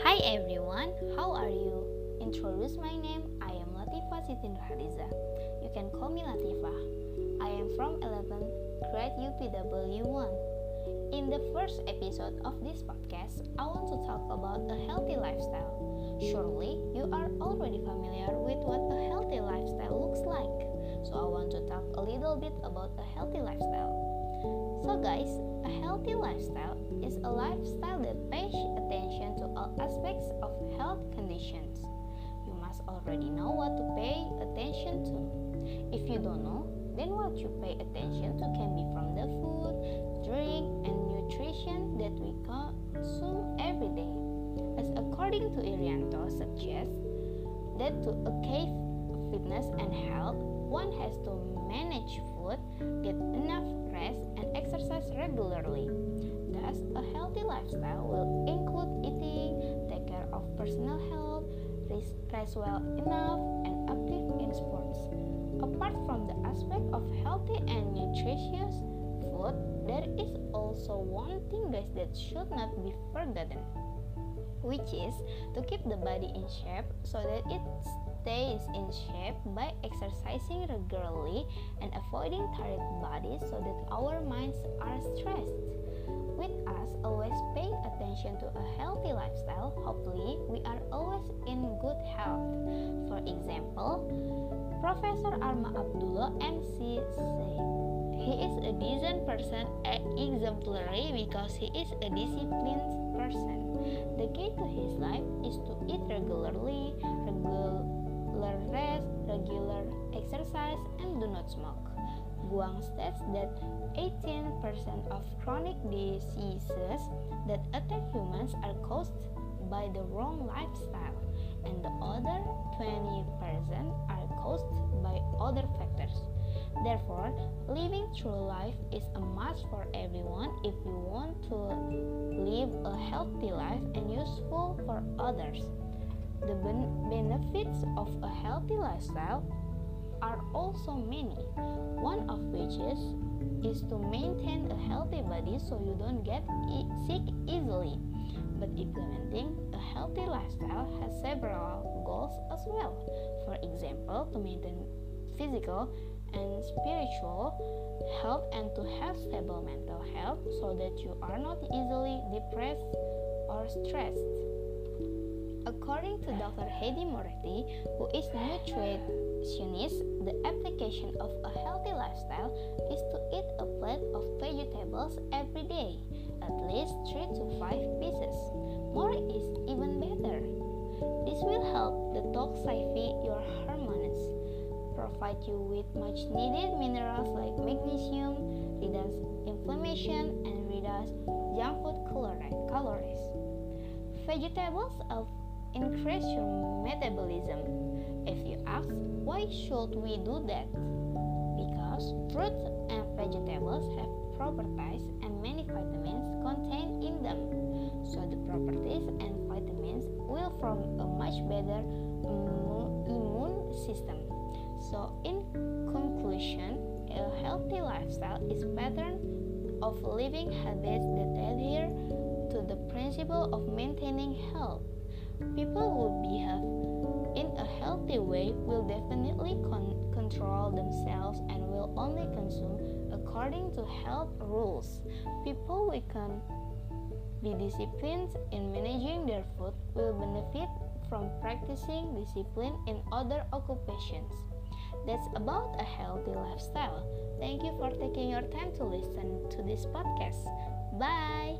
Hi everyone, how are you? Introduce my name, I am Lathifah Siti Nurhalizah. You can call me Lathifah. I am from 11th grade UPW1. In the first episode of this podcast, I want to talk about a healthy lifestyle. Surely, you are already familiar with what a healthy lifestyle looks like. So I want to talk a little bit about a healthy lifestyle. So guys, a healthy lifestyle is a lifestyle that pays attention to all aspects of health conditions. You must already know what to pay attention to. If you don't know, then what you pay attention to can be from the food, drink, and nutrition that we consume every day. As according to Irianto suggests that to achieve fitness and health, one has to manage food, get enough rest, and exercise regularly. Thus, a healthy lifestyle will include eating, take care of personal health, rest well enough, and active in sports. Apart from the aspect of healthy and nutritious food, there is also one thing, guys, that should not be forgotten, which is to keep the body in shape so that it's stays in shape by exercising regularly and avoiding tired bodies so that our minds are stressed. With us always paying attention to a healthy lifestyle, hopefully we are always in good health. For example, Professor Arma Abdullah MC said, he is a decent person, exemplary because he is a disciplined person. The key to his life is to eat regularly, rest, regular exercise, and do not smoke. Guang states that 18% of chronic diseases that attack humans are caused by the wrong lifestyle, and the other 20% are caused by other factors. Therefore, living through life is a must for everyone if you want to live a healthy life and useful for others. The benefits of a healthy lifestyle are also many, one of which is to maintain a healthy body so you don't get sick easily. But implementing a healthy lifestyle has several goals as well. For example, to maintain physical and spiritual health and to have stable mental health so that you are not easily depressed or stressed. According to Dr. Heidi Moretti, who is a nutritionist, the application of a healthy lifestyle is to eat a plate of vegetables every day, at least 3 to 5 pieces. More is even better. This will help detoxify your hormones, provide you with much needed minerals like magnesium, reduce inflammation, and reduce junk food calories. Vegetables increase your metabolism. If you ask, why should we do that? Because fruits and vegetables have properties and many vitamins contained in them. So the properties and vitamins will form a much better immune system. So in conclusion, a healthy lifestyle is pattern of living habits that adhere to the principle of maintaining health. People who behave in a healthy way will definitely control themselves and will only consume according to health rules. People who can be disciplined in managing their food will benefit from practicing discipline in other occupations. That's about a healthy lifestyle. Thank you for taking your time to listen to this podcast. Bye!